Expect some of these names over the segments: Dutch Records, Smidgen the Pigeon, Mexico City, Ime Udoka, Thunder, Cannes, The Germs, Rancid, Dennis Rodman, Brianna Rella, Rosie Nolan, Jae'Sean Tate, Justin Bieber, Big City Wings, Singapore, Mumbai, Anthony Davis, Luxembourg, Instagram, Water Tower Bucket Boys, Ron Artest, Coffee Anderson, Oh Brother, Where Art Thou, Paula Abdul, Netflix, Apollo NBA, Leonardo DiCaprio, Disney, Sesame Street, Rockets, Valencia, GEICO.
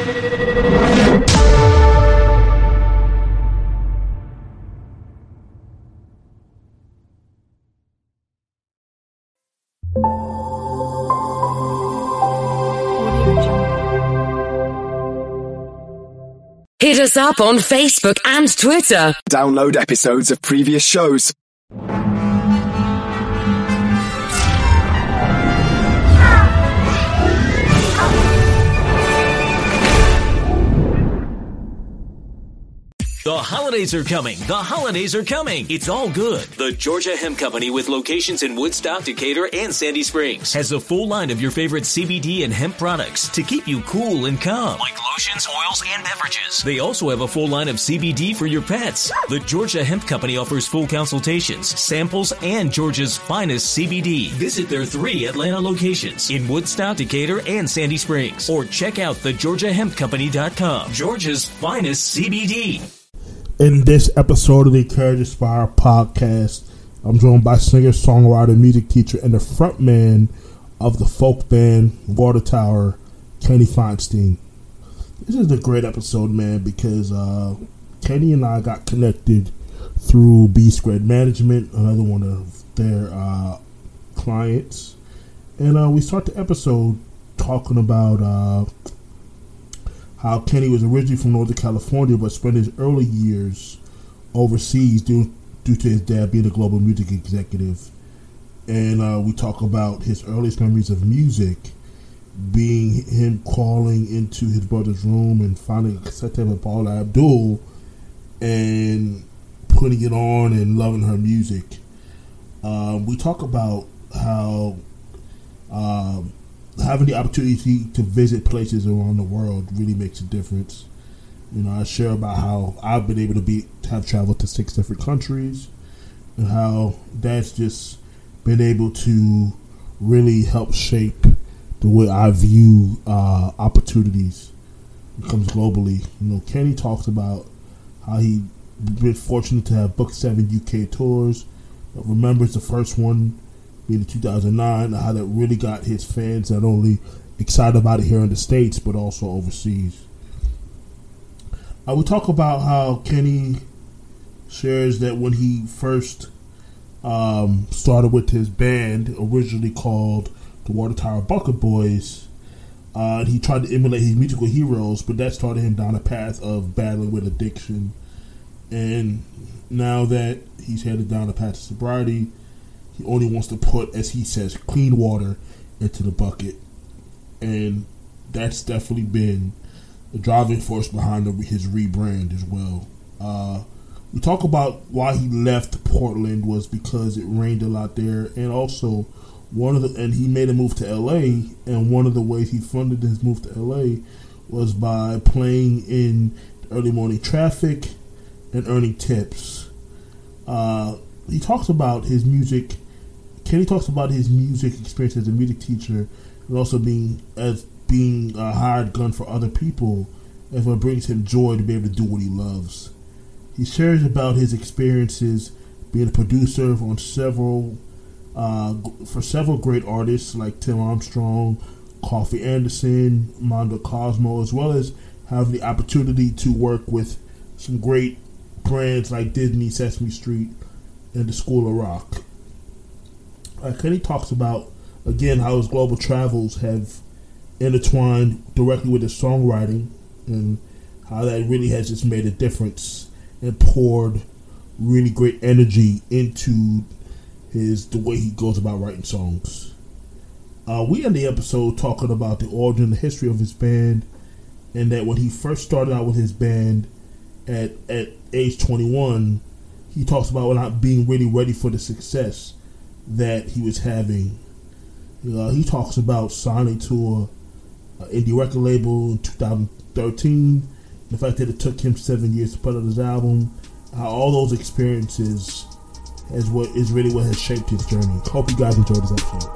Hit us up on Facebook and Twitter. Download episodes of previous shows. The holidays are coming. The holidays are coming. It's all good. The Georgia Hemp Company, with locations in Woodstock, Decatur, and Sandy Springs, has a full line of your favorite CBD and hemp products to keep you cool and calm, like lotions, oils, and beverages. They also have a full line of CBD for your pets. The Georgia Hemp Company offers full consultations, samples, and Georgia's finest CBD. Visit their 3 Atlanta locations in Woodstock, Decatur, and Sandy Springs, or check out thegeorgiahempcompany.com. Georgia's finest CBD. In this episode of the Courage Inspire podcast, I'm joined by singer, songwriter, music teacher, and the frontman of the folk band Water Tower, Kenny Feinstein. This is a great episode, man, because Kenny and I got connected through B Squared Management, another one of their clients. And we start the episode talking about how Kenny was originally from Northern California but spent his early years overseas due to his dad being a global music executive. And we talk about his earliest memories of music being him calling into his brother's room and finding a cassette tape of Paula Abdul and putting it on and loving her music. We talk about how having the opportunity to visit places around the world really makes a difference. You know, I share about how I've been able to have traveled to 6 different countries and how that's just been able to really help shape the way I view opportunities when it comes globally. You know, Kenny talks about how he's been fortunate to have booked 7 UK tours, but remembers the first one in 2009, how that really got his fans not only excited about it here in the States but also overseas. I would talk about how Kenny shares that when he first started with his band, originally called the Water Tower Bucket Boys, he tried to emulate his musical heroes, but that started him down a path of battling with addiction. And now that he's headed down a path of sobriety, he only wants to put, as he says, clean water into the bucket. And that's definitely been the driving force behind his rebrand as well. We talk about why he left Portland was because it rained a lot there, and also he made a move to LA, and one of the ways he funded his move to LA was by playing in early morning traffic and earning tips. He talks about his music. Kenny talks about his music experience as a music teacher and also being a hired gun for other people, and what brings him joy to be able to do what he loves. He shares about his experiences being a producer on several great artists like Tim Armstrong, Coffee Anderson, Mondo Cosmo, as well as having the opportunity to work with some great brands like Disney, Sesame Street, and the School of Rock. Kenny talks about, again, how his global travels have intertwined directly with his songwriting and how that really has just made a difference and poured really great energy into the way he goes about writing songs. We end the episode talking about the origin and the history of his band, and that when he first started out with his band at age 21, he talks about not being really ready for the success that he was having. He talks about signing to an indie record label in 2013, the fact that it took him 7 years to put out his album, how all those experiences is really what has shaped his journey. Hope you guys enjoyed this episode.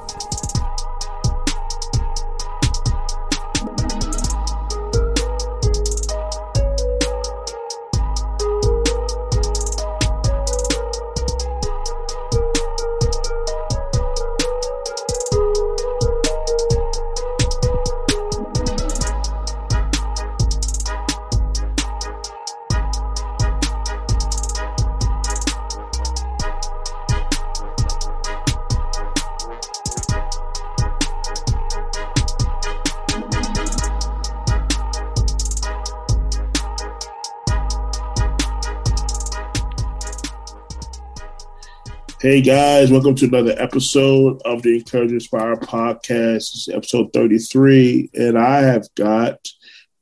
Hey guys, welcome to another episode of the Encourage Inspire podcast. It's episode 33, and I have got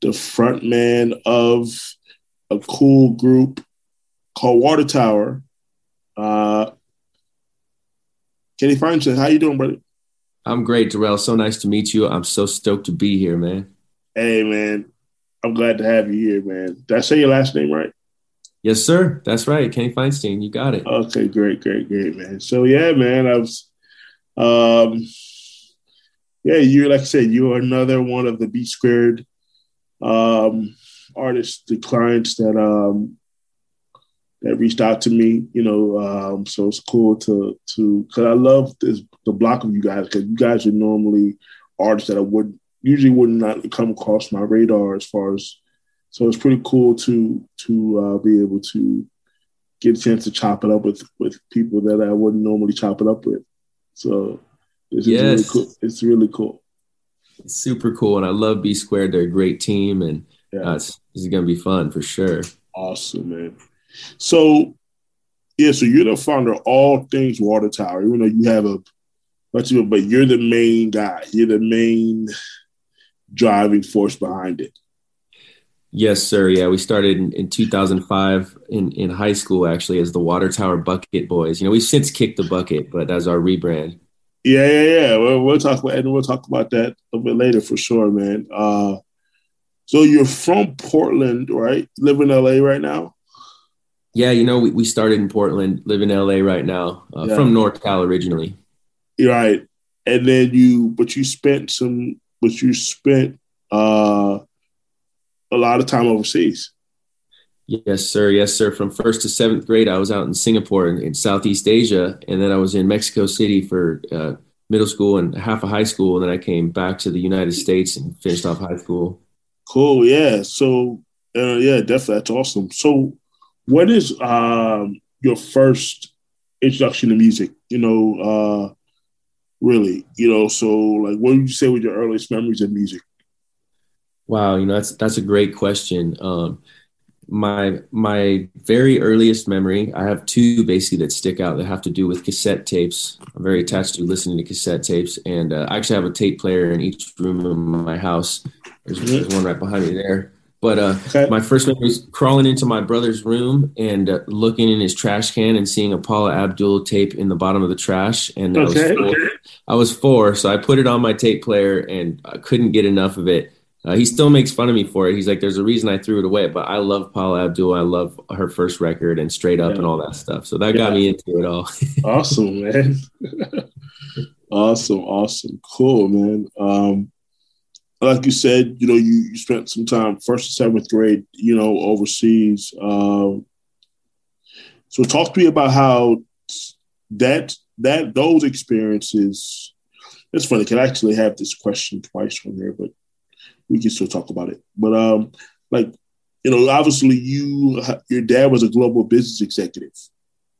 the frontman of a cool group called Water Tower, Kenny Feinstein. How you doing, brother? I'm great, Darrell. So nice to meet you. I'm so stoked to be here, man. Hey, man. I'm glad to have you here, man. Did I say your last name right? Yes, sir. That's right. Kenny Feinstein. You got it. Okay, great, man. So, yeah, man, I was, you, like I said, you are another one of the B squared artists, the clients that reached out to me, you know, so it's cool to because I love the block of you guys, because you guys are normally artists that I would not come across my radar as far as. So it's pretty cool to be able to get a chance to chop it up with people that I wouldn't normally chop it up with. So it's really cool. It's really cool. It's super cool, and I love B Squared. They're a great team, and this is going to be fun for sure. Awesome, man. So, so you're the founder of all things Water Tower. Even though you have a bunch of people, but you're the main guy. You're the main driving force behind it. Yes, sir. Yeah, we started in 2005 in high school, actually, as the Water Tower Bucket Boys. You know, we've since kicked the bucket, but that's our rebrand. Yeah. We'll talk about that a bit later for sure, man. So you're from Portland, right? Live in L.A. right now? Yeah, you know, we started in Portland, live in L.A. right now, from NorCal originally. Right. And then you spent a lot of time overseas. Yes, sir. From first to seventh grade, I was out in Singapore in Southeast Asia. And then I was in Mexico City for middle school and half of high school. And then I came back to the United States and finished off high school. Cool. Yeah. So, definitely. That's awesome. So what is your first introduction to music? You know, really, you know, so like, what would you say were your earliest memories of music? Wow, you know, that's a great question. My very earliest memory, I have two basically that stick out that have to do with cassette tapes. I'm very attached to listening to cassette tapes, and I actually have a tape player in each room of my house. There's one right behind me there. But my first memory is crawling into my brother's room and looking in his trash can and seeing a Paula Abdul tape in the bottom of the trash. And I was four, so I put it on my tape player, and I couldn't get enough of it. He still makes fun of me for it. He's like, there's a reason I threw it away, but I love Paula Abdul. I love her first record and Straight Up and all that stuff. So that got me into it all. Awesome, man. Awesome. Cool, man. Like you said, you know, you spent some time first to seventh grade, you know, overseas. So talk to me about how those experiences, it's funny, because I actually have this question twice from there, but we can still talk about it. But, like, you know, obviously your dad was a global business executive,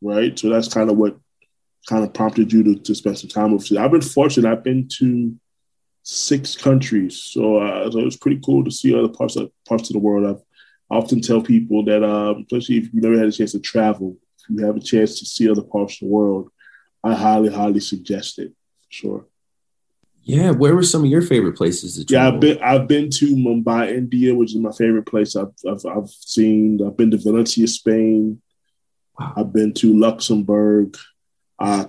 right? So that's kind of what kind of prompted you to spend some time overseas. I've been fortunate. I've been to 6 countries. So it was pretty cool to see other parts of the world. I often tell people that, especially if you've never had a chance to travel, if you have a chance to see other parts of the world, I highly, highly suggest it, for sure. Yeah, where were some of your favorite places to travel? Yeah, I've been to Mumbai, India, which is my favorite place I've seen. I've been to Valencia, Spain. Wow. I've been to Luxembourg,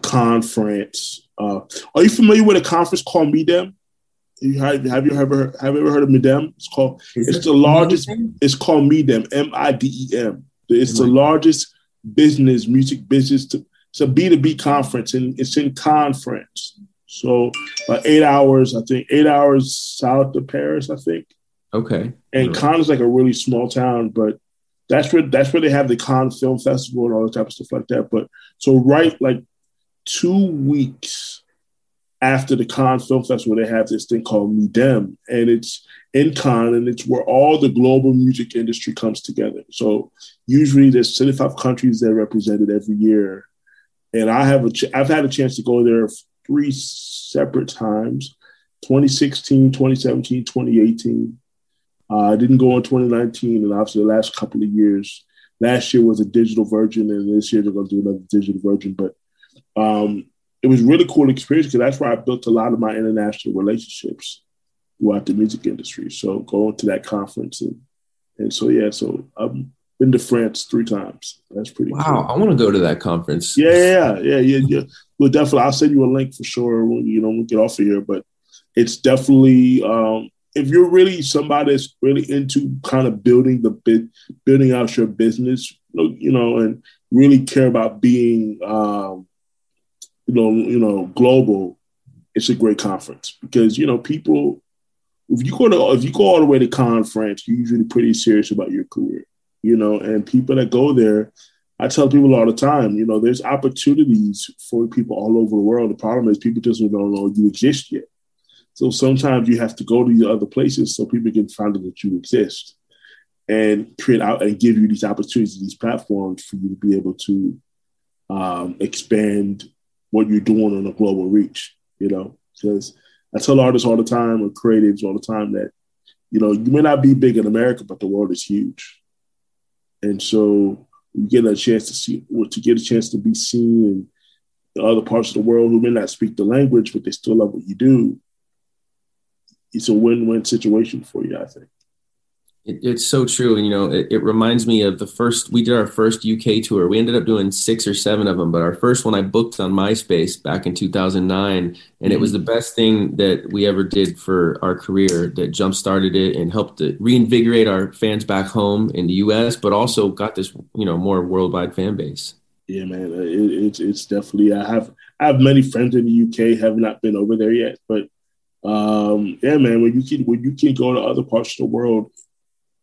Cannes, France. Are you familiar with a conference called Midem? Have you ever heard of Midem? It's called Midem, M-I-D-E-M. It's the largest music business. It's a B2B conference, and it's in Cannes, France. So about 8 hours, south of Paris, I think. Okay. And Cannes is like a really small town, but that's where they have the Cannes Film Festival and all that type of stuff like that. But so right like 2 weeks after the Cannes Film Festival, they have this thing called Midem, and it's in Cannes, and it's where all the global music industry comes together. So usually there's 75 countries that are represented every year. And I've had a chance to go there 3 separate times, 2016, 2017, 2018. I didn't go in 2019, and obviously the last couple of years. Last year was a digital version, and this year they're going to do another digital version. But It was really cool experience because that's where I built a lot of my international relationships throughout the music industry. So going to that conference and so I've been to France 3 times. That's pretty cool. Wow, I want to go to that conference. Yeah. Well, definitely, I'll send you a link for sure when we'll get off of here. But it's definitely if you're really somebody that's really into kind of building out your business, and really care about being global. It's a great conference because people. If you go all the way to Cannes, France, you're usually pretty serious about your career, and people that go there, I tell people all the time, there's opportunities for people all over the world. The problem is people just don't know you exist yet. So sometimes you have to go to these other places so people can find out that you exist and create out and give you these opportunities, these platforms for you to be able to expand what you're doing on a global reach, because I tell artists all the time or creatives all the time that, you may not be big in America, but the world is huge. And so you get a chance to be seen in other parts of the world who may not speak the language, but they still love what you do. It's a win-win situation for you, I think. It's so true. And, it reminds me of we did our first UK tour. We ended up doing 6 or 7 of them, but our first one I booked on MySpace back in 2009. And it was the best thing that we ever did for our career that jump-started it and helped to reinvigorate our fans back home in the US, but also got this, more worldwide fan base. Yeah, man, it's definitely, I have many friends in the UK, have not been over there yet, but yeah, man, when you can go to other parts of the world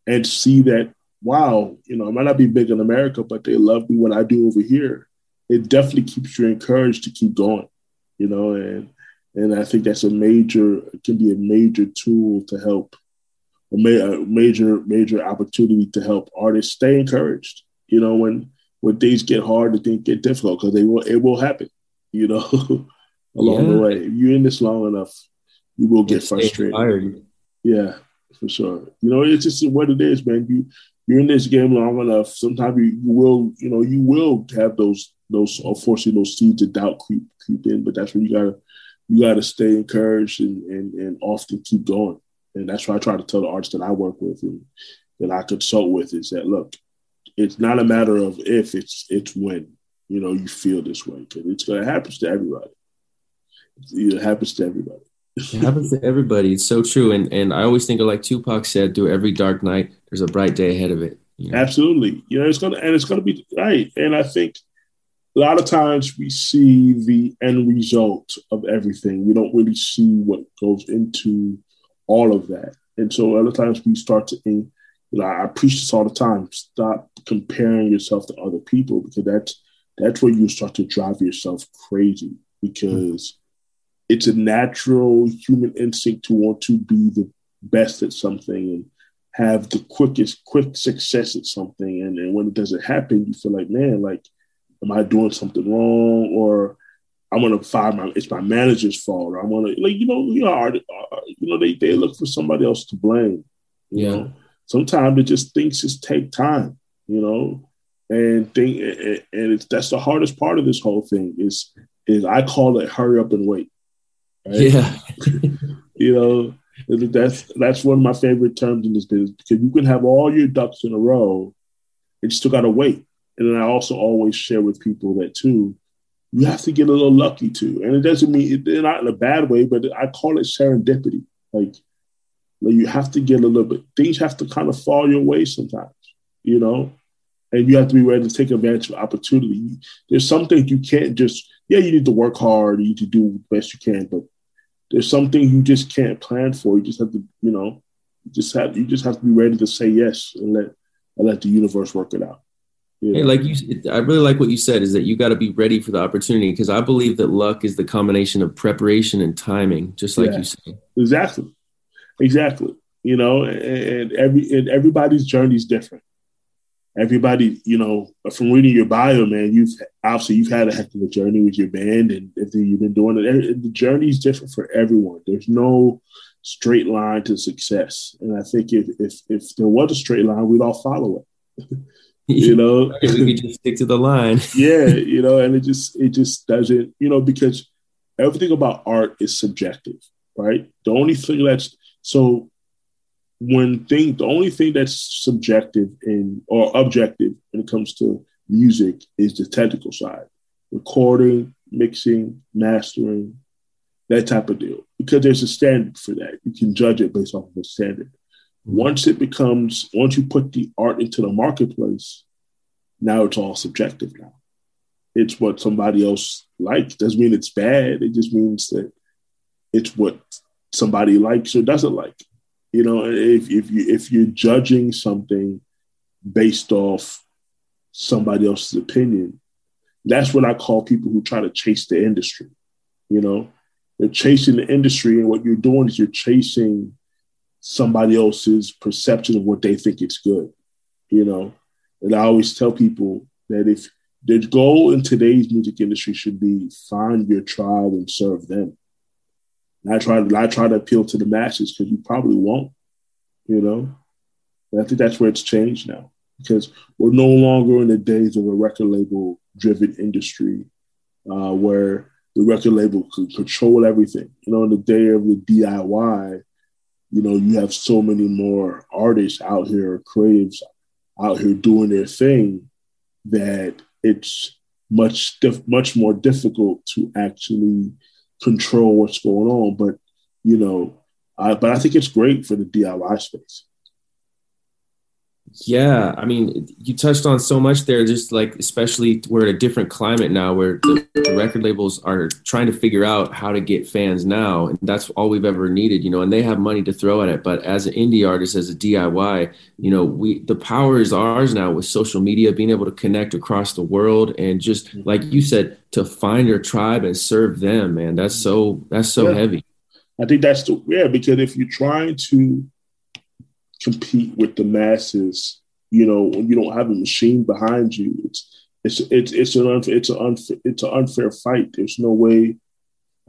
and see that, wow, I might not be big in America, but they love me what I do over here. It definitely keeps you encouraged to keep going, and I think that's a major tool to help, a major opportunity to help artists stay encouraged, when things get hard and things get difficult, because it will happen, along the way. If you're in this long enough, you will get frustrated. Inspired. Yeah. For sure. It's just what it is, man. You're in this game long enough. Sometimes you will have those, unfortunately, those seeds of doubt creep in, but that's when you gotta stay encouraged and often keep going. And that's why I try to tell the artists that I work with and that I consult with is that, look, it's not a matter of if, it's when, you feel this way, because it happens to everybody. It happens to everybody. It happens to everybody. It's so true. And I always think of, like Tupac said, through every dark night, there's a bright day ahead of it. Absolutely. It's going to be right. And I think a lot of times we see the end result of everything. We don't really see what goes into all of that. And so other times we start to, I preach this all the time, stop comparing yourself to other people, because that's where you start to drive yourself crazy, because it's a natural human instinct to want to be the best at something and have the quick success at something. And when it doesn't happen, you feel like, man, like, am I doing something wrong? Or I'm going to fire it's my manager's fault. Or I'm going to, they look for somebody else to blame. You know, sometimes it just take time, that's the hardest part of this whole thing is I call it hurry up and wait. Right? Yeah. That's one of my favorite terms in this business, because you can have all your ducks in a row and you still got to wait. And then I also always share with people that too, you have to get a little lucky too. And it doesn't mean, not in a bad way, but I call it serendipity. Like you have to get a little bit, things have to kind of fall your way sometimes, and you have to be ready to take advantage of opportunity. There's some things you can't just, you need to work hard, you need to do the best you can, but there's something you just can't plan for. You just have to, you just have to be ready to say yes and let the universe work it out. Yeah. Hey, I really like what you said, is that you got to be ready for the opportunity, because I believe that luck is the combination of preparation and timing, just like you said. Exactly. And everybody's journey is different. Everybody, from reading your bio, man, you've had a heck of a journey with your band, and you've been doing it. The journey is different for everyone. There's no straight line to success, and I think if there was a straight line, we'd all follow it. you know. We could just stick to the line. Yeah, you know, and it just doesn't, you know, because everything about art is subjective, right? The only thing that's the only thing that's subjective and or objective when it comes to music is the technical side. Recording, mixing, mastering, that type of deal. Because there's a standard for that. You can judge it based off of a standard. Once you put the art into the marketplace, now it's all subjective now. It's what somebody else likes. Doesn't mean it's bad. It just means that it's what somebody likes or doesn't like. You know, if you're judging something based off somebody else's opinion, that's what I call people who try to chase the industry. You know, they're chasing the industry, and what you're doing is you're chasing somebody else's perception of what they think it's good. You know, and I always tell people that if the goal in today's music industry should be find your tribe and serve them. And I try to appeal to the masses because you probably won't, you know. And I think that's where it's changed now because we're no longer in the days of a record label-driven industry where the record label could control everything. You know, in the day of the DIY, you know, you have so many more artists out here, creatives out here doing their thing that it's much more difficult to actually control what's going on, but you know, but I think it's great for the DIY space. Yeah, I mean, you touched on so much there. Just like, especially we're in a different climate now, where the record labels are trying to figure out how to get fans now, and that's all we've ever needed, you know. And they have money to throw at it, but as an indie artist, as a DIY, you know, the power is ours now with social media, being able to connect across the world, and just like you said, to find your tribe and serve them, man. That's so yeah. Heavy. I think that's because if you're trying to compete with the masses, you know, when you don't have a machine behind you, it's an unfair fight. There's no way.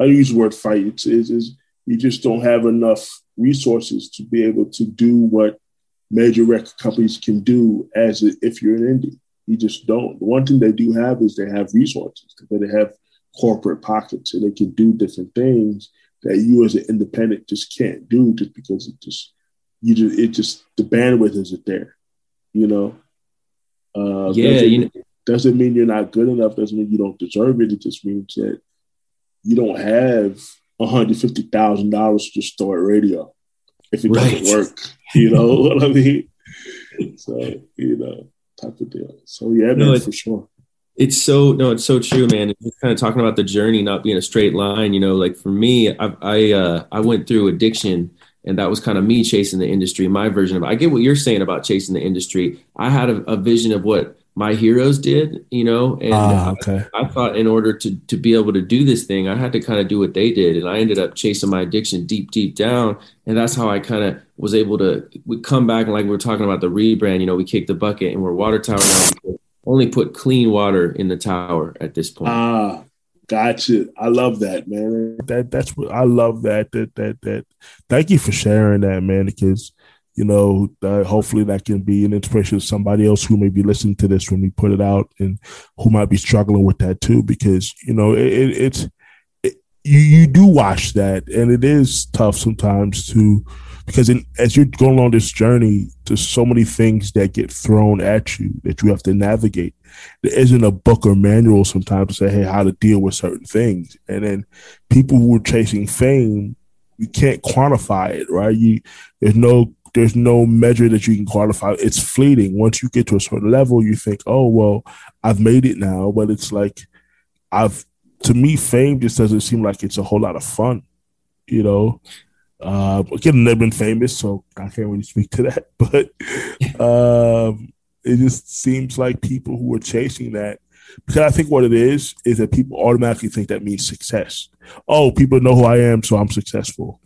I use the word fight. It's you just don't have enough resources to be able to do what major record companies can do if you're an indie. You just don't. The one thing they do have is they have resources. They have corporate pockets, and they can do different things that you as an independent just can't do just because the bandwidth isn't there, you know? Doesn't mean you're not good enough. Doesn't mean you don't deserve it. It just means that you don't have $150,000 to start radio if it doesn't work, you know what I mean? So, you know. Type of deal. So yeah, man, for sure. It's so true, man. It's kind of talking about the journey not being a straight line. You know, like for me, I went through addiction, and that was kind of me chasing the industry. My version of it. I get what you're saying about chasing the industry. I had a vision of what my heroes did, you know, and I thought in order to be able to do this thing, I had to kind of do what they did. And I ended up chasing my addiction deep down. And that's how I kind of was able to come back. And like we were talking about the rebrand, you know, we kicked the bucket and we're Water Tower now. We only put clean water in the tower at this point. Gotcha. I love that, man. That's what I love that. Thank you for sharing that, man, because you know, hopefully that can be an inspiration to somebody else who may be listening to this when we put it out and who might be struggling with that too, because, you know, you do watch that, and it is tough sometimes because as you're going on this journey, there's so many things that get thrown at you that you have to navigate. There isn't a book or manual sometimes to say, hey, how to deal with certain things. And then people who are chasing fame, you can't quantify it, right? There's no measure that you can quantify. It's fleeting. Once you get to a certain level, you think, oh, well, I've made it now. But it's like, to me, fame just doesn't seem like it's a whole lot of fun, you know? Again, they've been famous, so I can't really speak to that. But it just seems like people who are chasing that, because I think what it is that people automatically think that means success. Oh, people know who I am, so I'm successful.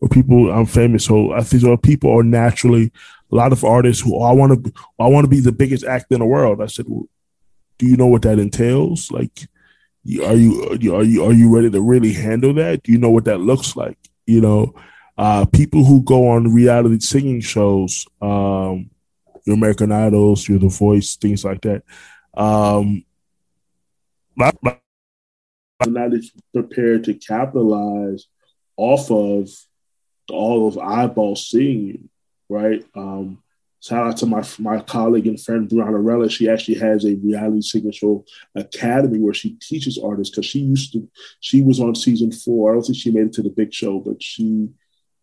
Or people, I'm famous, so I think people are naturally a lot of artists who I want to be the biggest actor in the world. I said, well, do you know what that entails? Like, are you ready to really handle that? Do you know what that looks like? You know, people who go on reality singing shows, your American Idols, your The Voice, things like that. I'm not prepared to capitalize off of all of eyeballs seeing you, right? Shout out to my colleague and friend, Brianna Rella. She actually has a reality signature academy where she teaches artists, because she was on season 4. I don't think she made it to the big show, but she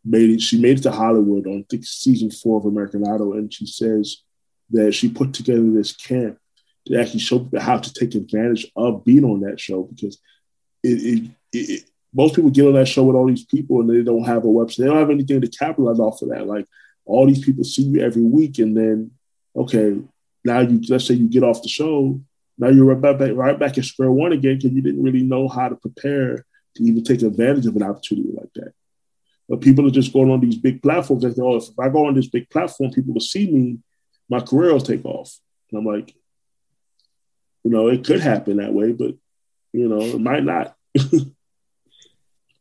made it to Hollywood on season 4 of American Idol. And she says that she put together this camp to actually show people how to take advantage of being on that show, because most people get on that show with all these people and they don't have a website. They don't have anything to capitalize off of that. Like, all these people see you every week, and then, okay, now let's say you get off the show, now you're right back at square one again, because you didn't really know how to prepare to even take advantage of an opportunity like that. But people are just going on these big platforms. They think, oh, if I go on this big platform, people will see me, my career will take off. And I'm like, it could happen that way, but, it might not.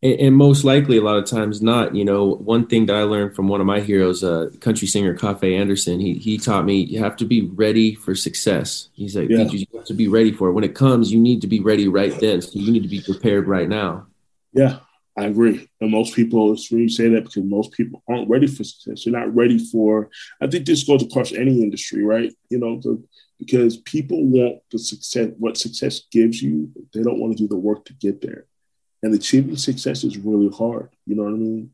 And most likely, a lot of times not. One thing that I learned from one of my heroes, country singer Coffee Anderson, he taught me, you have to be ready for success. He's like, yeah. You have to be ready for it. When it comes, you need to be ready right then. So you need to be prepared right now. Yeah, I agree. And most people, it's when you say that, because most people aren't ready for success. They're not ready for, I think this goes across any industry, right? Because people want the success, what success gives you. But they don't want to do the work to get there. And achieving success is really hard. You know what I mean?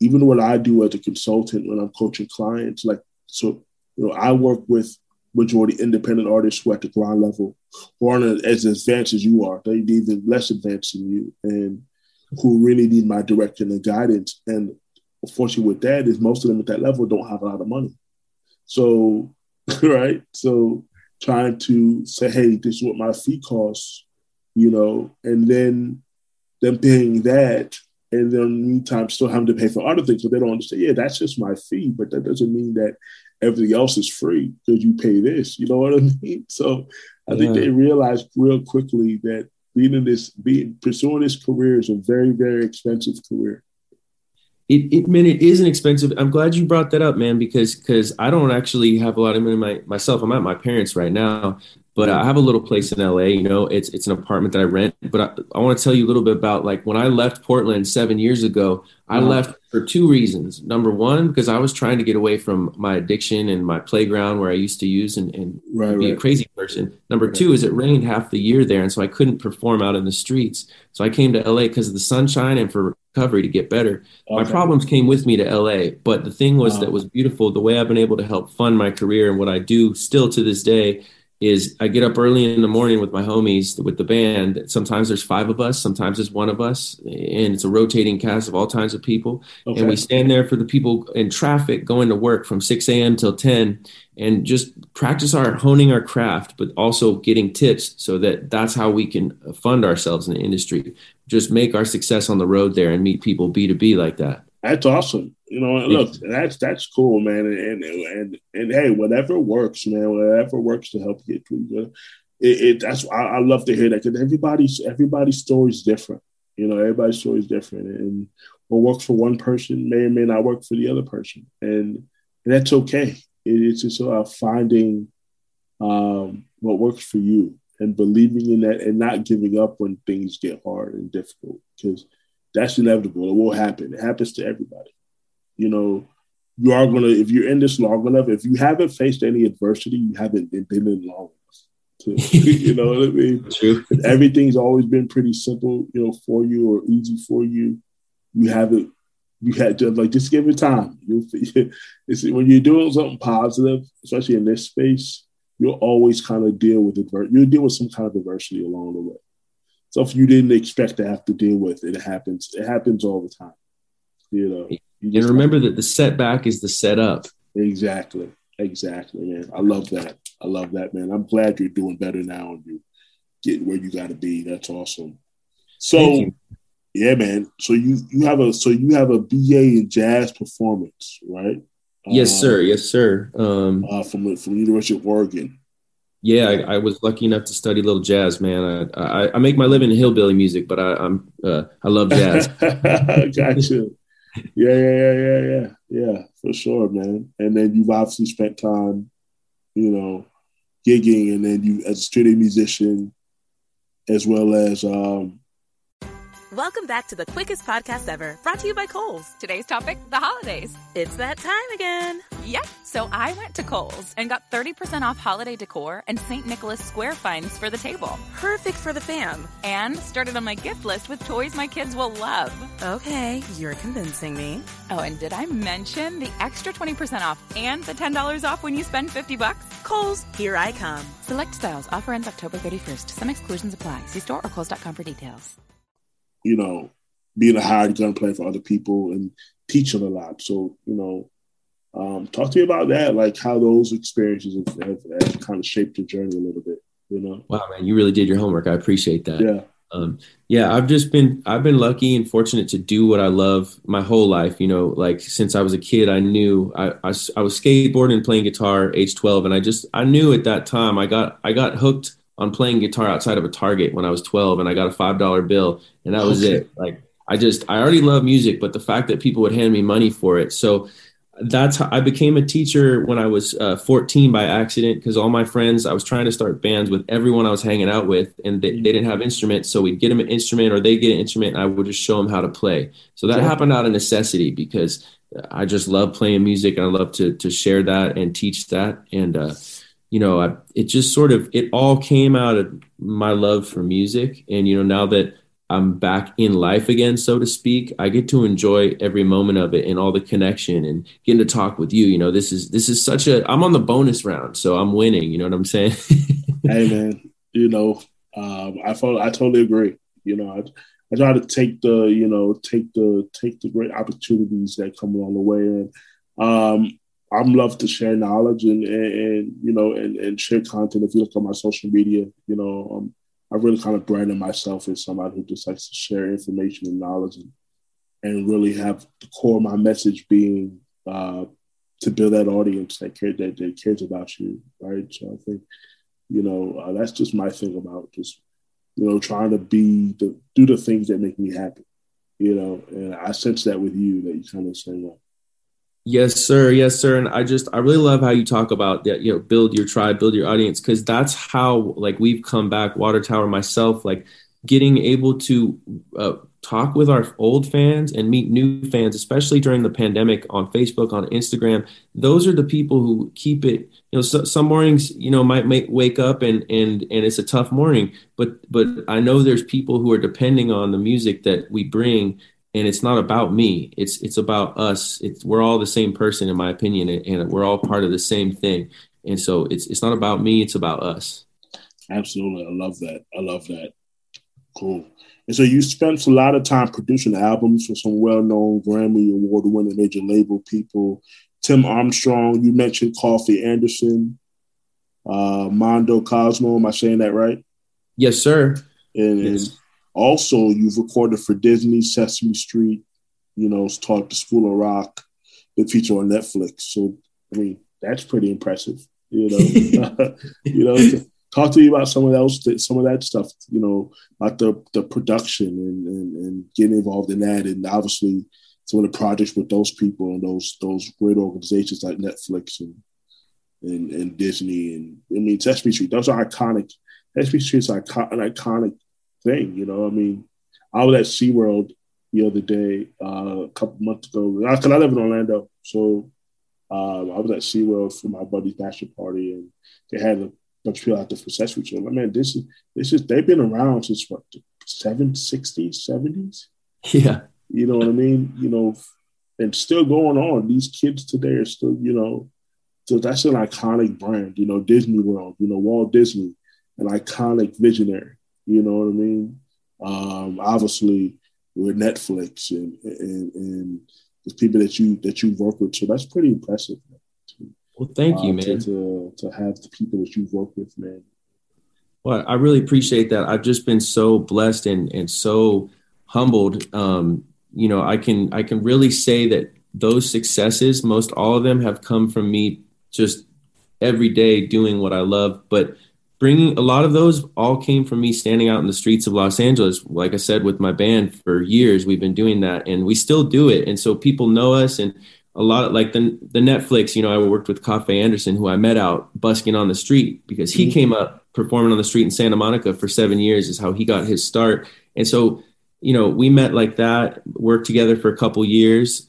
Even what I do as a consultant when I'm coaching clients, I work with majority independent artists who are at the ground level, who aren't as advanced as you are. They're even less advanced than you, and who really need my direction and guidance. And unfortunately with that is most of them at that level don't have a lot of money. So, right? So trying to say, hey, this is what my fee costs, and then them paying that, and then in the meantime still having to pay for other things. So they don't understand, yeah, that's just my fee, but that doesn't mean that everything else is free because you pay this. You know what I mean? So I think they realized real quickly that pursuing this career is a very, very expensive career. It is an expensive. I'm glad you brought that up, man, because I don't actually have a lot of money myself. I'm at my parents' right now. But I have a little place in LA, it's an apartment that I rent. But I want to tell you a little bit about, when I left Portland 7 years ago, I left for two reasons. Number one, because I was trying to get away from my addiction and my playground where I used to use and be a crazy person. Number two is it rained half the year there, and so I couldn't perform out in the streets. So I came to LA because of the sunshine and for recovery to get better. Okay. My problems came with me to LA, but the thing was that was beautiful, the way I've been able to help fund my career and what I do still to this day is I get up early in the morning with my homies, with the band. Sometimes there's five of us, sometimes there's one of us, and it's a rotating cast of all kinds of people. Okay. And we stand there for the people in traffic going to work from 6 a.m. till 10 and just practice honing our craft, but also getting tips so that's how we can fund ourselves in the industry. Just make our success on the road there and meet people B2B like that. That's awesome. Look, that's cool, man. And hey, whatever works, man, whatever works to help you get through I love to hear that, because everybody's story is different. Everybody's story is different, and what works for one person may or may not work for the other person. And that's okay. It's just about finding what works for you and believing in that and not giving up when things get hard and difficult, because that's inevitable. It will happen. It happens to everybody. You are going to, if you're in this long enough, if you haven't faced any adversity, you haven't been in long enough. You know what I mean? True. Everything's always been pretty simple, for you or easy for you. You had to, just give it time. When you're doing something positive, especially in this space, you'll always kind of deal with some kind of adversity along the way. So if you didn't expect to have to deal with it, happens. It happens all the time. And remember that the setback is the setup. Exactly, man. I love that, man. I'm glad you're doing better now and you get where you got to be. That's awesome. So, yeah, man. So you have a BA in jazz performance, right? Yes, sir. From the University of Oregon. Yeah, I was lucky enough to study a little jazz, man. I make my living in hillbilly music, but I love jazz. Gotcha. Yeah, for sure, man. And then you've obviously spent time you know, gigging, and then you as a studio musician, as well as Welcome back to the quickest podcast ever, brought to you by Kohl's. Today's topic, the holidays. It's that time again. Yep. So I went to Kohl's and got 30% off holiday decor and St. Nicholas square finds for the table. Perfect for the fam. And started on my gift list with toys my kids will love. Okay, you're convincing me. Oh, and did I mention the extra 20% off and the $10 off when you spend $50? Kohl's, here I come. Select styles. Offer ends October 31st. Some exclusions apply. See store or kohls.com for details. You know, being a hired gun player for other people and teaching a lot. So, you know, talk to me about that, like how those experiences have kind of shaped your journey a little bit, you know? Wow, man, you really did your homework. I appreciate that. Yeah. I've been lucky and fortunate to do what I love my whole life. You know, like since I was a kid, I knew I was skateboarding and playing guitar age 12. And I knew at that time I got hooked on playing guitar outside of a Target when I was 12, and I got a $5 bill, and that was it. Like, I already love music, but the fact that people would hand me money for it. So that's how I became a teacher when I was 14 by accident, because all my friends, I was trying to start bands with everyone I was hanging out with, and they didn't have instruments. So we'd get them an instrument, or they get an instrument, and I would just show them how to play. So that happened out of necessity, because I just love playing music, and I love to share that and teach that. And, you know, it all came out of my love for music. And, you know, now that I'm back in life again, so to speak, I get to enjoy every moment of it and all the connection and getting to talk with you. You know, this is I'm on the bonus round, so I'm winning. You know what I'm saying? Hey, man, you know, I totally agree. You know, I try to take the great opportunities that come along the way. And, I'm love to share knowledge and share content. If you look on my social media, you know, I really kind of branded myself as somebody who just likes to share information and knowledge, and really have the core of my message being to build that audience that cares about you, right? So I think, you know, that's just my thing about just, you know, trying to do the things that make me happy, you know, and I sense that with you, that you kind of say, well, Yes, sir. And I really love how you talk about that, you know, build your tribe, build your audience, because that's how, like, we've come back, Water Tower, myself, like getting able to talk with our old fans and meet new fans, especially during the pandemic, on Facebook, on Instagram. Those are the people who keep it, you know, so, some mornings, you know, might wake up and it's a tough morning, but I know there's people who are depending on the music that we bring. And it's not about me. It's about us. We're all the same person, in my opinion, and we're all part of the same thing. And so it's not about me. It's about us. Absolutely. I love that. Cool. And so you spent a lot of time producing albums for some well-known Grammy award-winning major label people. Tim Armstrong, you mentioned Coffee Anderson, Mondo Cosmo. Am I saying that right? Yes, sir. And also, you've recorded for Disney, Sesame Street, you know, taught the School of Rock, the feature on Netflix. So, I mean, that's pretty impressive, you know. You know, talk to me about some of that stuff, you know, about the production and getting involved in that, and obviously some of the projects with those people and those great organizations like Netflix and Disney, and I mean Sesame Street. Those are iconic. Sesame Street's an iconic thing, you know. I mean, I was at SeaWorld the other day, a couple months ago, because I live in Orlando. So I was at SeaWorld for my buddy's bachelor party, and they had a bunch of people out there for Sesame Street. Like, man, this is they've been around since what, the 60s, 70s? Yeah. You know what I mean? You know, and still going on. These kids today are still, you know, so that's an iconic brand, you know, Disney World, you know, Walt Disney, an iconic visionary. You know what I mean? Obviously, with Netflix and the people that you work with, so that's pretty impressive. Man. Well, thank you, man. To have the people that you work with, man. Well, I really appreciate that. I've just been so blessed and so humbled. You know, I can really say that those successes, most all of them, have come from me just every day doing what I love, but. Bringing a lot of those all came from me standing out in the streets of Los Angeles. Like I said, with my band for years, we've been doing that, and we still do it. And so people know us, and a lot of like the Netflix, you know, I worked with Coffee Anderson, who I met out busking on the street, because he came up performing on the street in Santa Monica for 7 years is how he got his start. And so, you know, we met like that, worked together for a couple years.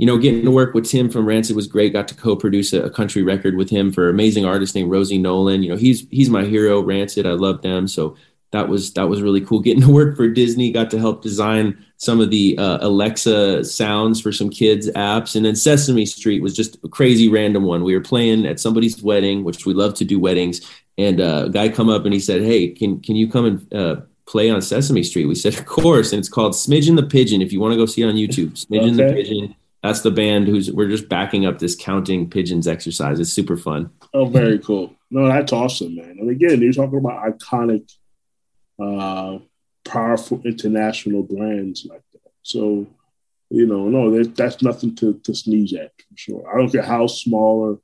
You know, getting to work with Tim from Rancid was great. Got to co-produce a country record with him for an amazing artist named Rosie Nolan. You know, he's my hero, Rancid. I love them. So that was really cool. Getting to work for Disney, got to help design some of the Alexa sounds for some kids' apps. And then Sesame Street was just a crazy random one. We were playing at somebody's wedding, which we love to do weddings. And a guy come up and he said, "Hey, can you come and play on Sesame Street?" We said, "Of course." And it's called Smidgen the Pigeon. If you want to go see it on YouTube, Smidgen the Pigeon. That's the band we're just backing up this counting pigeons exercise. It's super fun. Oh, very cool. No, that's awesome, man. And again, you're talking about iconic, powerful international brands like that. So, you know, no, that's nothing to sneeze at, for sure. I don't care how small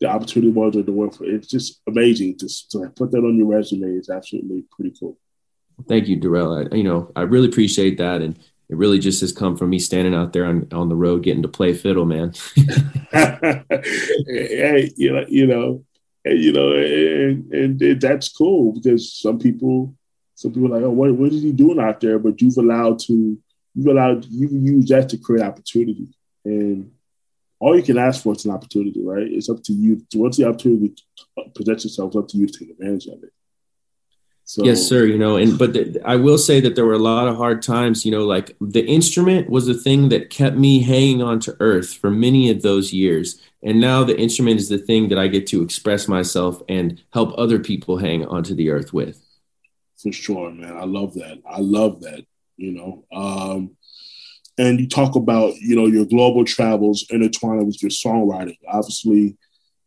the opportunity was or the work for it. It's just amazing to put that on your resume. It's absolutely pretty cool. Thank you, Darrell. I really appreciate that. And it really just has come from me standing out there on the road, getting to play fiddle, man. and that's cool, because some people are like, "Oh, what is he doing out there?" But you've used that to create opportunity, and all you can ask for is an opportunity, right? It's up to you. Once the opportunity presents itself, it's up to you to take advantage of it. So. Yes, sir. You know, but I will say that there were a lot of hard times, you know, like the instrument was the thing that kept me hanging on to earth for many of those years. And now the instrument is the thing that I get to express myself and help other people hang onto the earth with. For sure, man. I love that, you know. And you talk about, you know, your global travels intertwined with your songwriting, obviously.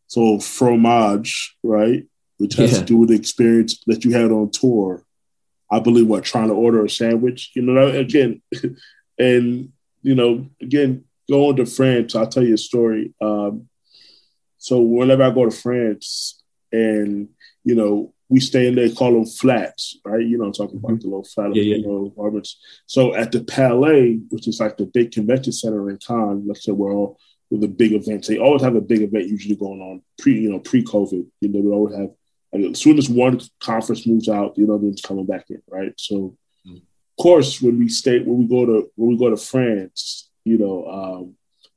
So Fromage, right? Which has to do with the experience that you had on tour. I believe trying to order a sandwich, you know, again, and, you know, again, going to France, I'll tell you a story. So whenever I go to France and, you know, we stay in there, call them flats, right? You know, I'm talking about the little flat, you know, apartments. So at the Palais, which is like the big convention center in Cannes, Luxembourg, with a big event, they always have a big event usually going on pre-COVID, you know, we always have. As soon as one conference moves out, the other one's coming back in, right? So, of course, when we go to France, you know,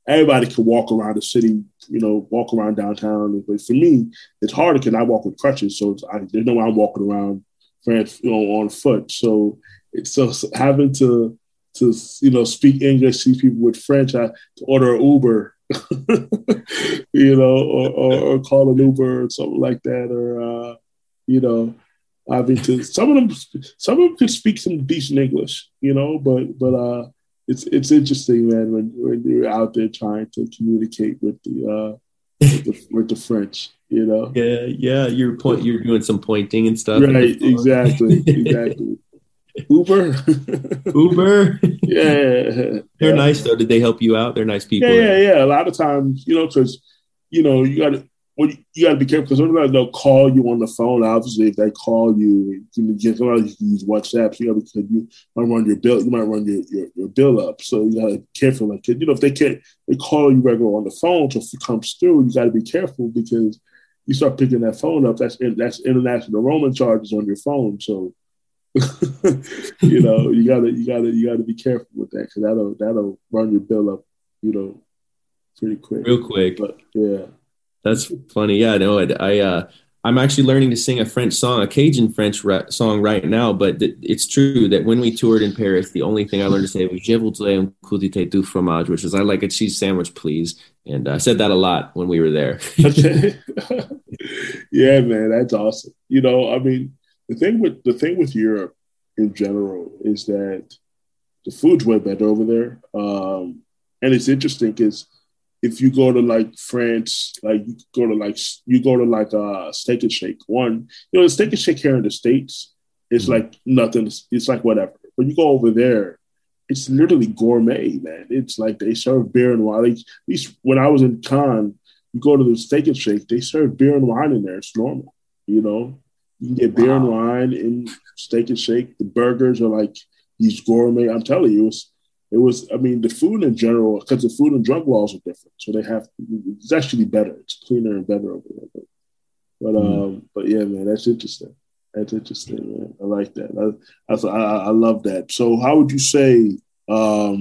everybody can walk around the city, you know, walk around downtown. But for me, it's harder because I walk with crutches, so there's no way I'm walking around France, you know, on foot. So it's having to you know, speak English, see people with French, to order an Uber. You know, or call an Uber or something like that, or you know, some of them could speak some decent English, you know, but it's interesting, man, when you're out there trying to communicate with the French, you know. Yeah, you're doing some pointing and stuff, right? Exactly. Uber. Yeah. They're nice though. Did they help you out? They're nice people. Yeah. A lot of times, you know, because, you know, you gotta be careful, because sometimes they'll call you on the phone. Obviously, if they call you, you can use WhatsApp. So you gotta, you might run your bill. You might run your bill up. So you gotta be careful. Like, you know, if they call you regular on the phone. So if it comes through, you gotta be careful, because you start picking that phone up. That's international roaming charges on your phone. So. You know, you gotta be careful with that, because that'll run your bill up, you know, pretty quick. Real quick. But, yeah, that's funny. Yeah, no, I'm actually learning to sing a French song, a Cajun French song right now. But it's true that when we toured in Paris, the only thing I learned to say was "Je voudrais un croûte de fromage," which is "I like a cheese sandwich, please." And I said that a lot when we were there. Yeah, man, that's awesome. You know, I mean. The thing with Europe in general is that the food's way better over there, and it's interesting because if you go to like France, you go to like Steak and Shake. One, you know, the Steak and Shake here in the States is like nothing. It's like whatever. But you go over there, it's literally gourmet, man. It's like they serve beer and wine. At least when I was in Cannes, you go to the Steak and Shake, they serve beer and wine in there. It's normal, you know. You can get beer and wine in Steak and Shake. The burgers are like these gourmet. I'm telling you, It was, I mean, the food in general, because the food and drug laws are different. So they have, it's actually better. It's cleaner and better over there. But yeah, man, that's interesting. That's interesting, man. I like that. I love that. So how would you say your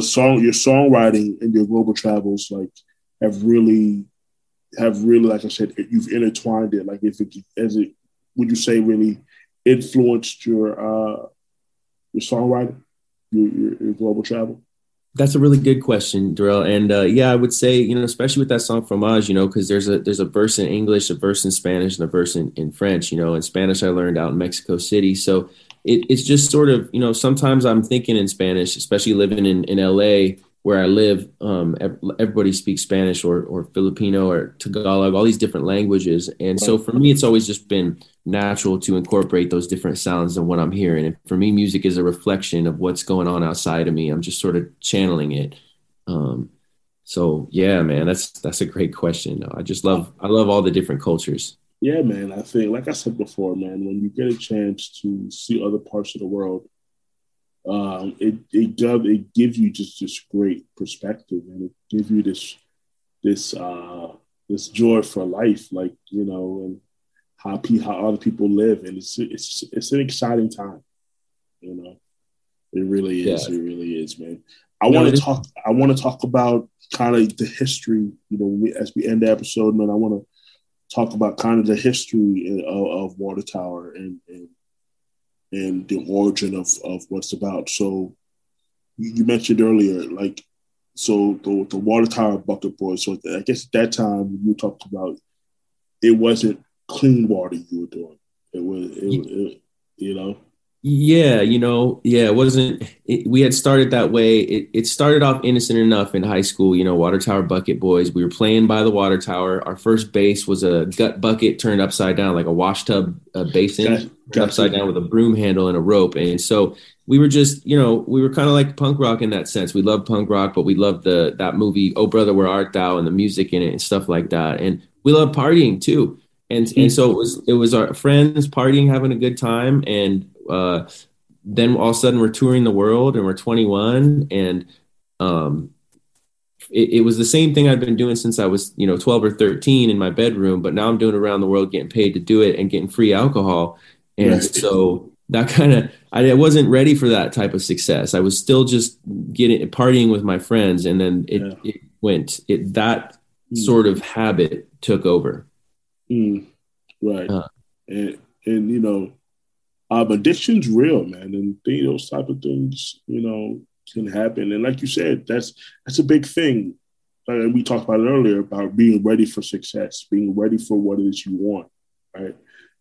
songwriting and your global travels, like, have really, like I said, you've intertwined it. Like, would you say really influenced your songwriting, your global travel? That's a really good question, Darrell. And yeah, I would say, you know, especially with that song Fromage, you know, because there's a verse in English, a verse in Spanish, and a verse in French. You know, in Spanish I learned out in Mexico City. So it's just sort of, you know, sometimes I'm thinking in Spanish, especially living in LA where I live. Everybody speaks Spanish or Filipino or Tagalog, all these different languages. And so for me, it's always just been natural to incorporate those different sounds in what I'm hearing. And for me, music is a reflection of what's going on outside of me. I'm just sort of channeling it. So yeah, man, that's a great question. I love all the different cultures. Yeah, man. I think, like I said before, man, when you get a chance to see other parts of the world, it gives you just this great perspective, and it gives you this joy for life, like, you know, and how other people live, and it's an exciting time, you know. It really is. Yeah. It really is, man. I want to talk about kind of the history, you know, as we end the episode, man. I want to talk about kind of the history of Water Tower and the origin of what's about. So you mentioned earlier, like, so the Water Tower Bucket Boys, so I guess at that time you talked about, it wasn't clean water you were doing. It was, you know? Yeah, you know, yeah, it wasn't, we had started that way. It started off innocent enough in high school, you know, Water Tower Bucket Boys. We were playing by the water tower. Our first base was a gut bucket turned upside down, like a wash tub basin upside down with a broom handle and a rope. And so we were just, you know, we were kind of like punk rock in that sense. We loved punk rock, but we loved that movie, Oh Brother, Where Art Thou, and the music in it and stuff like that. And we loved partying too. And so it was our friends partying, having a good time. And then all of a sudden we're touring the world and we're 21, and it was the same thing I'd been doing since I was, you know, 12 or 13 in my bedroom, but now I'm doing around the world, getting paid to do it and getting free alcohol. And right. So that I wasn't ready for that type of success. I was still just partying with my friends, and then sort of habit took over. Mm. Right. And you know, addiction's real, man, and those type of things, you know, can happen. And like you said, that's a big thing. We talked about it earlier about being ready for success, being ready for what it is you want, right?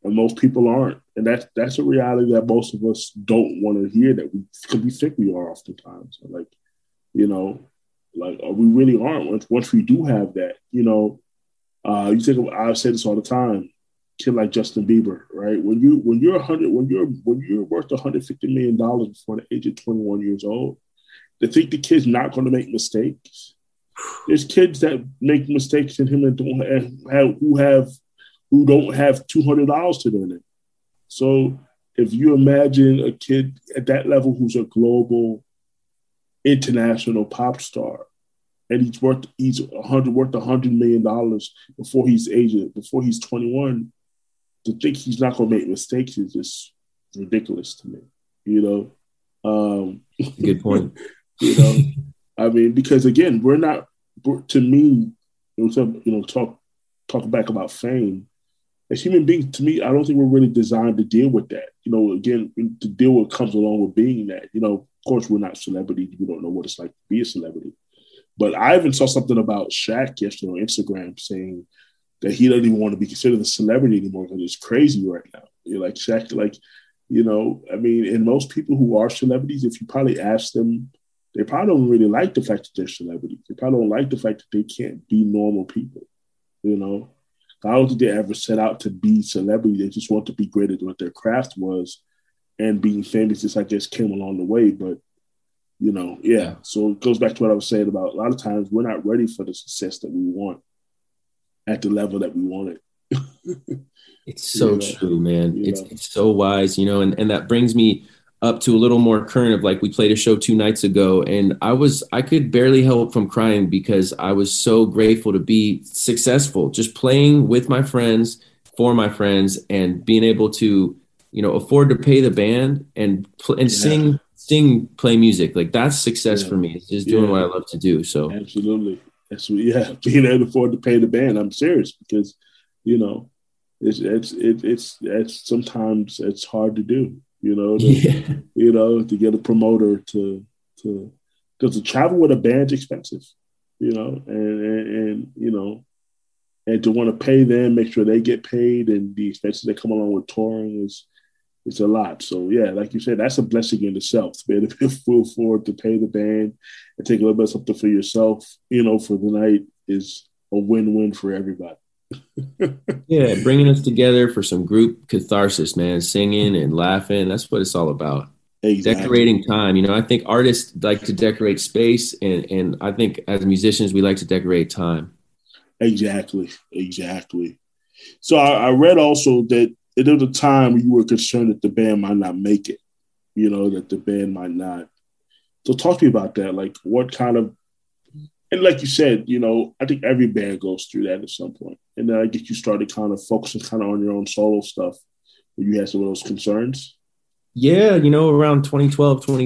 And most people aren't, and that's a reality that most of us don't want to hear. That we think we are oftentimes, like, you know, like we really aren't. Once we do have that, you know, you think I say this all the time. Kid like Justin Bieber, right? When you're worth $150 million before the age of 21 years old, they think the kid's not going to make mistakes. There's kids that make mistakes in him and don't have $200 to their name. So if you imagine a kid at that level who's a global, international pop star, and he's worth $100 million before he's 21. To think he's not going to make mistakes is just ridiculous to me. You know, good point. You know, I mean, because again, we're not. To me, talk back about fame. As human beings, to me, I don't think we're really designed to deal with that. You know, again, to deal with comes along with being that. You know, of course, we're not celebrities. We don't know what it's like to be a celebrity. But I even saw something about Shaq yesterday on Instagram saying that he doesn't even want to be considered a celebrity anymore because it's crazy right now. You're like, Shaq, like, you know, I mean, and most people who are celebrities, if you probably ask them, they probably don't really like the fact that they're celebrities. They probably don't like the fact that they can't be normal people, you know. I don't think they ever set out to be celebrity. They just want to be great at what their craft was, and being famous just, I guess, came along the way, but you know, yeah. So it goes back to what I was saying about a lot of times we're not ready for the success that we want at the level that we want it. It's so true, man. It's so wise, you know, and that brings me, up to a little more current of like, we played a show 2 nights ago and I could barely help from crying because I was so grateful to be successful, just playing with my friends, for my friends, and being able to, you know, afford to pay the band and yeah. sing, play music. Like that's success yeah. for me. It's just doing yeah. what I love to do. So absolutely. Yeah. Being able to afford to pay the band. I'm serious because, you know, it's sometimes it's hard to do. You know, to get a promoter because to travel with a band's expensive, you know, and you know, and to want to pay them, make sure they get paid, and the expenses that come along with touring is a lot. So yeah, like you said, that's a blessing in itself to be able to be full forward to pay the band and take a little bit of something for yourself, you know, for the night is a win-win for everybody. Yeah, bringing us together for some group catharsis, man. Singing and laughing, that's what it's all about. Exactly. Decorating time, you know, I think artists like to decorate space, and I think as musicians we like to decorate time. Exactly. So I read also that at the time you were concerned that the band might not make it, you know, that the band might not. So talk to me about that, like what kind of. And like you said, you know, I think every band goes through that at some point. And then I guess you started kind of focusing kind of on your own solo stuff. You had some of those concerns. Yeah, you know, around 2012, we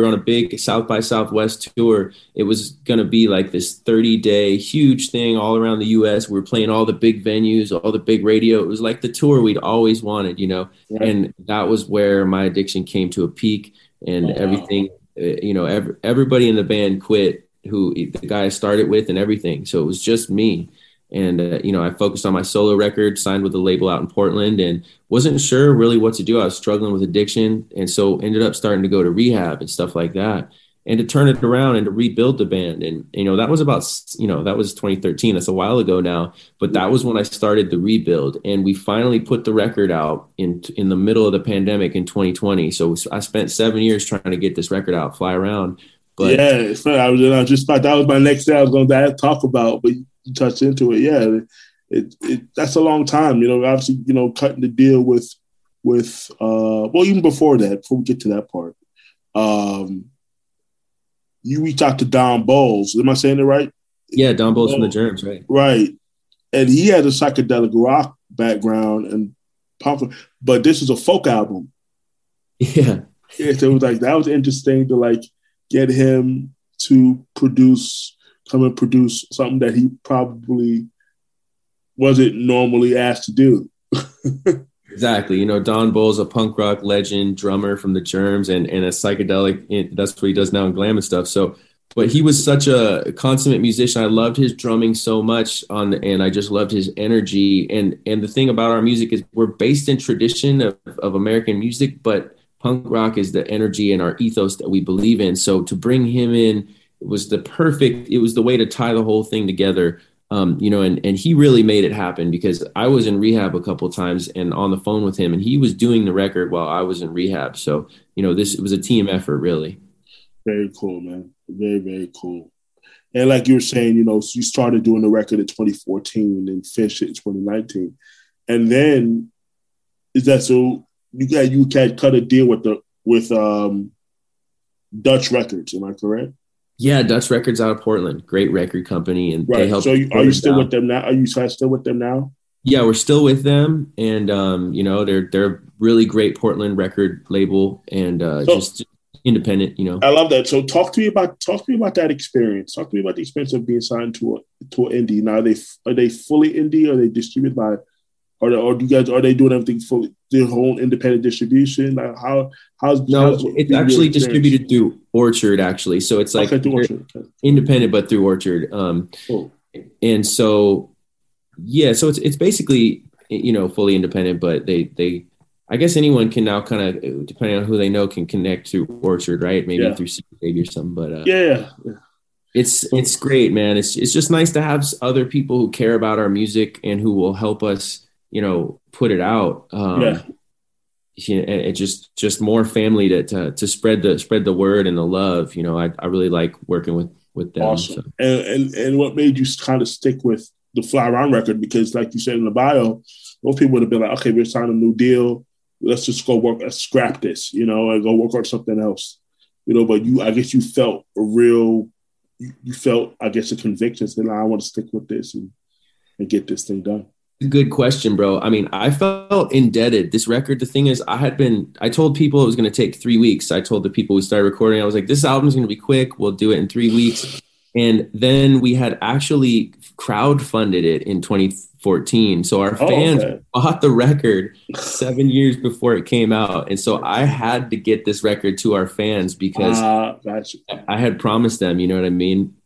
were on a big South by Southwest tour. It was going to be like this 30-day huge thing all around the U.S. We were playing all the big venues, all the big radio. It was like the tour we'd always wanted, you know. Right. And that was where my addiction came to a peak and everything, you know, everybody in the band quit. Who the guy started with and everything. So it was just me. And, you know, I focused on my solo record, signed with a label out in Portland, and wasn't sure really what to do. I was struggling with addiction. And so ended up starting to go to rehab and stuff like that, and to turn it around and to rebuild the band. And, you know, that was 2013. That's a while ago now, but that was when I started the rebuild, and we finally put the record out in the middle of the pandemic in 2020. So I spent 7 years trying to get this record out, Fly Around. But yeah, so I just thought that was my next thing I was going to talk about, but you touched into it. Yeah, that's a long time, you know, obviously, you know, cutting the deal with even before that, before we get to that part, you reached out to Don Bolles. Am I saying it right? Yeah, Don Bolles from The Germs, right. Right. And he had a psychedelic rock background and punk, but this is a folk album. Yeah. Yeah, so it was like, that was interesting to like, get him to come and produce something that he probably wasn't normally asked to do. Exactly. You know, Don Bolles, a punk rock legend, drummer from The Germs and a psychedelic. That's what he does now in glam and stuff. So, but he was such a consummate musician. I loved his drumming so much and I just loved his energy. And the thing about our music is we're based in tradition of American music, but punk rock is the energy and our ethos that we believe in. So to bring him in, it was the way to tie the whole thing together. You know, and he really made it happen because I was in rehab a couple of times and on the phone with him, and he was doing the record while I was in rehab. So, you know, it was a team effort, really. Very cool, man. Very, very cool. And like you were saying, you know, so you started doing the record in 2014 and finished it in 2019. And then is that so? You cut a deal with Dutch Records, am I correct? Yeah, Dutch Records out of Portland, great record company, and right. They helped. So are you still with them now? Are you still with them now? Yeah, we're still with them, and you know, they're really great Portland record label, and just independent. You know, I love that. So talk to me about that experience. Talk to me about the experience of being signed to an indie. Now are they fully indie? Are they distributed by? Or do you guys, are they doing everything for their whole independent distribution? Like how's it's actually distributed through Orchard, actually. So it's like independent, but through Orchard. And so, yeah, so it's basically, you know, fully independent, but they I guess anyone can now kind of, depending on who they know, can connect to Orchard, right? Maybe through Baby or something, but yeah. It's great, man. It's just nice to have other people who care about our music and who will help us, you know, put it out. It just more family to spread the word and the love. You know, I really like working with them. Awesome. So. And what made you kind of stick with the Fly Around record? Because like you said in the bio, most people would have been like, okay, we're signing a new deal. let's just go work, let's scrap this, you know, and go work on something else, you know. But you, I guess you felt a real, you felt, I guess, a conviction that I want to stick with this and get this thing done. Good question, bro. I mean, I felt indebted. This record, the thing is, I told people it was going to take 3 weeks. I told the people we started recording, I was like, this album's going to be quick. We'll do it in 3 weeks. And then we had actually crowdfunded it in 2014. So our fans bought the record 7 years before it came out. And so I had to get this record to our fans because gotcha. I had promised them, you know what I mean?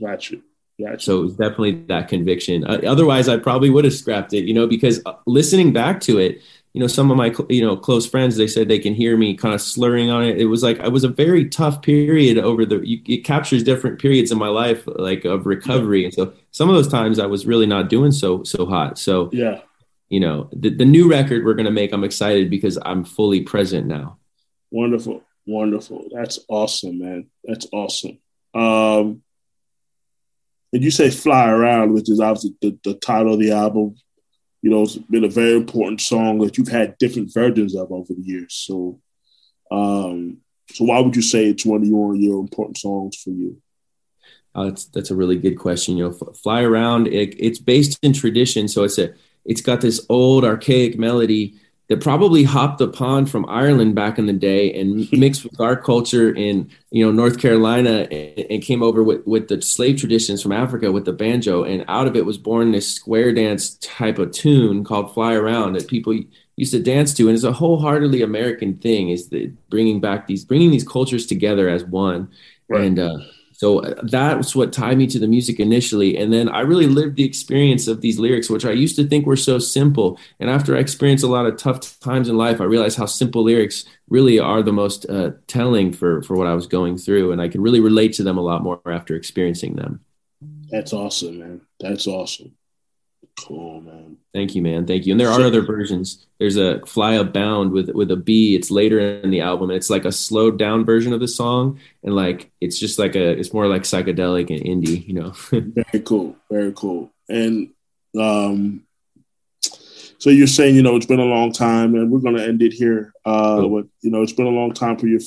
Gotcha. Gotcha. So it was definitely that conviction. Otherwise, I probably would have scrapped it, you know, because listening back to it, you know, some of my, you know, close friends, they said they can hear me kind of slurring on it. It was like, it was a very tough period over it captures different periods in my life, like of recovery. And so some of those times I was really not doing so hot. So, yeah, you know, the new record we're going to make, I'm excited because I'm fully present now. Wonderful. Wonderful. That's awesome, man. That's awesome. And you say Fly Around, which is obviously the title of the album. You know, it's been a very important song that you've had different versions of over the years. So so why would you say it's one of your important songs for you? That's a really good question. You know, Fly Around, it's based in tradition. So it's got this old archaic melody that probably hopped upon from Ireland back in the day and mixed with our culture in, you know, North Carolina, and came over with the slave traditions from Africa with the banjo. And out of it was born this square dance type of tune called Fly Around that people used to dance to. And it's a wholeheartedly American thing, is the bringing these cultures together as one. Right. And so that's what tied me to the music initially. And then I really lived the experience of these lyrics, which I used to think were so simple. And after I experienced a lot of tough times in life, I realized how simple lyrics really are the most telling for what I was going through. And I could really relate to them a lot more after experiencing them. That's awesome, man. That's awesome. Cool, man. Thank you, man. Thank you. And there are other versions. There's a Fly Abound with a B. It's later in the album. And it's like a slowed down version of the song. And like, it's just like it's more like psychedelic and indie, you know? Very cool. Very cool. And so you're saying, you know, it's been a long time, and we're going to end it here. With, you know, it's been a long time for your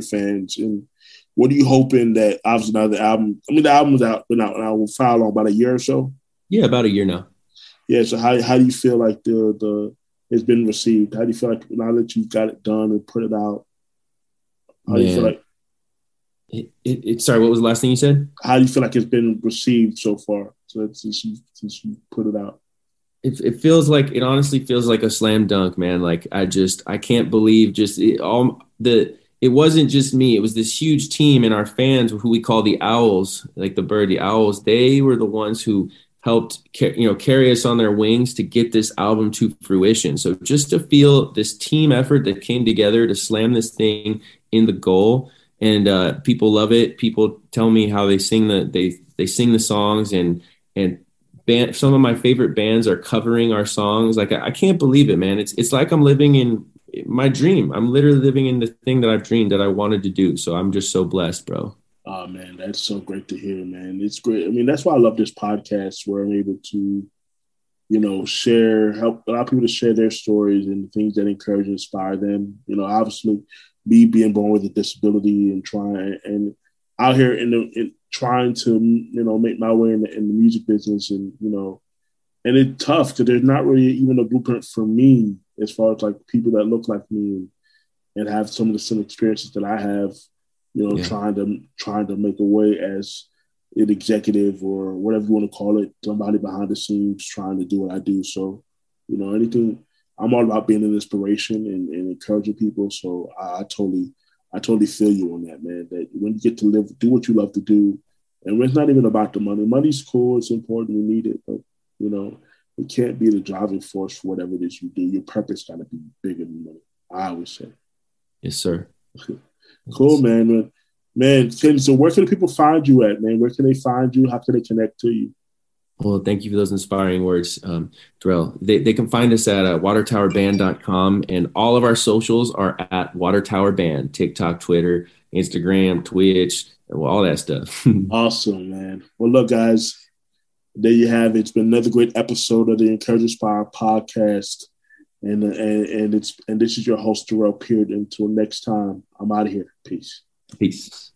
fans. And what are you hoping that, obviously now the album's out, but now for how long, about a year or so? Yeah, about a year now. Yeah, so how do you feel like the it's been received? How do you feel like now that you've got it done and put it out? How do you feel like it? Sorry, what was the last thing you said? How do you feel like it's been received so far? So since you put it out, it feels like, it honestly feels like a slam dunk, man. Like I can't believe It wasn't just me. It was this huge team, and our fans, who we call the Owls, like the bird, the Owls. They were the ones who helped carry us on their wings to get this album to fruition. So just to feel this team effort that came together to slam this thing in the goal, and people love it. People tell me how they sing the songs, and some of my favorite bands are covering our songs. Like I can't believe it, man. It's like I'm living in my dream. I'm literally living in the thing that I've dreamed that I wanted to do. So I'm just so blessed, bro. Oh, man, that's so great to hear, man. It's great. I mean, that's why I love this podcast, where I'm able to, you know, help a lot of people to share their stories and things that encourage and inspire them. You know, obviously, me being born with a disability and trying to, you know, make my way in the music business, and, you know, and it's tough because there's not really even a blueprint for me as far as like people that look like me and have some of the same experiences that I have. You know, yeah. trying to make a way as an executive or whatever you want to call it, somebody behind the scenes trying to do what I do. So, you know, I'm all about being an inspiration and encouraging people. So I totally feel you on that, man, that when you get to live, do what you love to do. And it's not even about the money. Money's cool. It's important. We need it. But, you know, it can't be the driving force for whatever it is you do. Your purpose got to be bigger than money, I always say. Yes, sir. Cool, man. Man, so where can people find you at, man? Where can they find you? How can they connect to you? Well, thank you for those inspiring words, Darrell. They can find us at watertowerband.com, and all of our socials are at watertowerband, TikTok, Twitter, Instagram, Twitch, all that stuff. Awesome, man. Well, look, guys, there you have it. It's been another great episode of the Encourage Inspire podcast. And this is your host, Darrell Peard. Until next time, I'm out of here. Peace. Peace.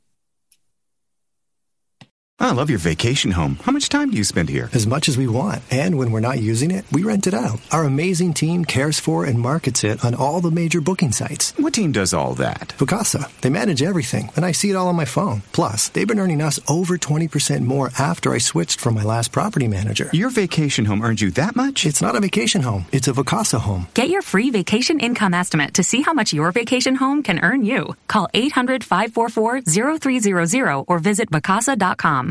I love your vacation home. How much time do you spend here? As much as we want. And when we're not using it, we rent it out. Our amazing team cares for and markets it on all the major booking sites. What team does all that? Vacasa. They manage everything, and I see it all on my phone. Plus, they've been earning us over 20% more after I switched from my last property manager. Your vacation home earned you that much? It's not a vacation home. It's a Vacasa home. Get your free vacation income estimate to see how much your vacation home can earn you. Call 800-544-0300 or visit vacasa.com.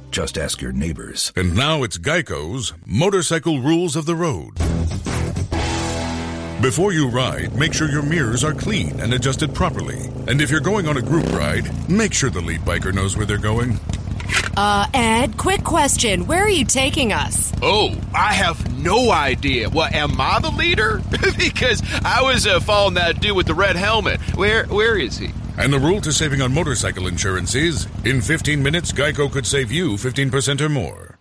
Just ask your neighbors. And now it's GEICO's Motorcycle Rules of the Road. Before you ride, make sure your mirrors are clean and adjusted properly. And if you're going on a group ride, make sure the lead biker knows where they're going. Ed, quick question. Where are you taking us? Oh, I have no idea. Well, am I the leader? Because I was following that dude with the red helmet. Where is he? And the rule to saving on motorcycle insurance is, in 15 minutes, GEICO could save you 15% or more.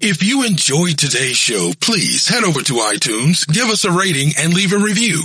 If you enjoyed today's show, please head over to iTunes, give us a rating, and leave a review.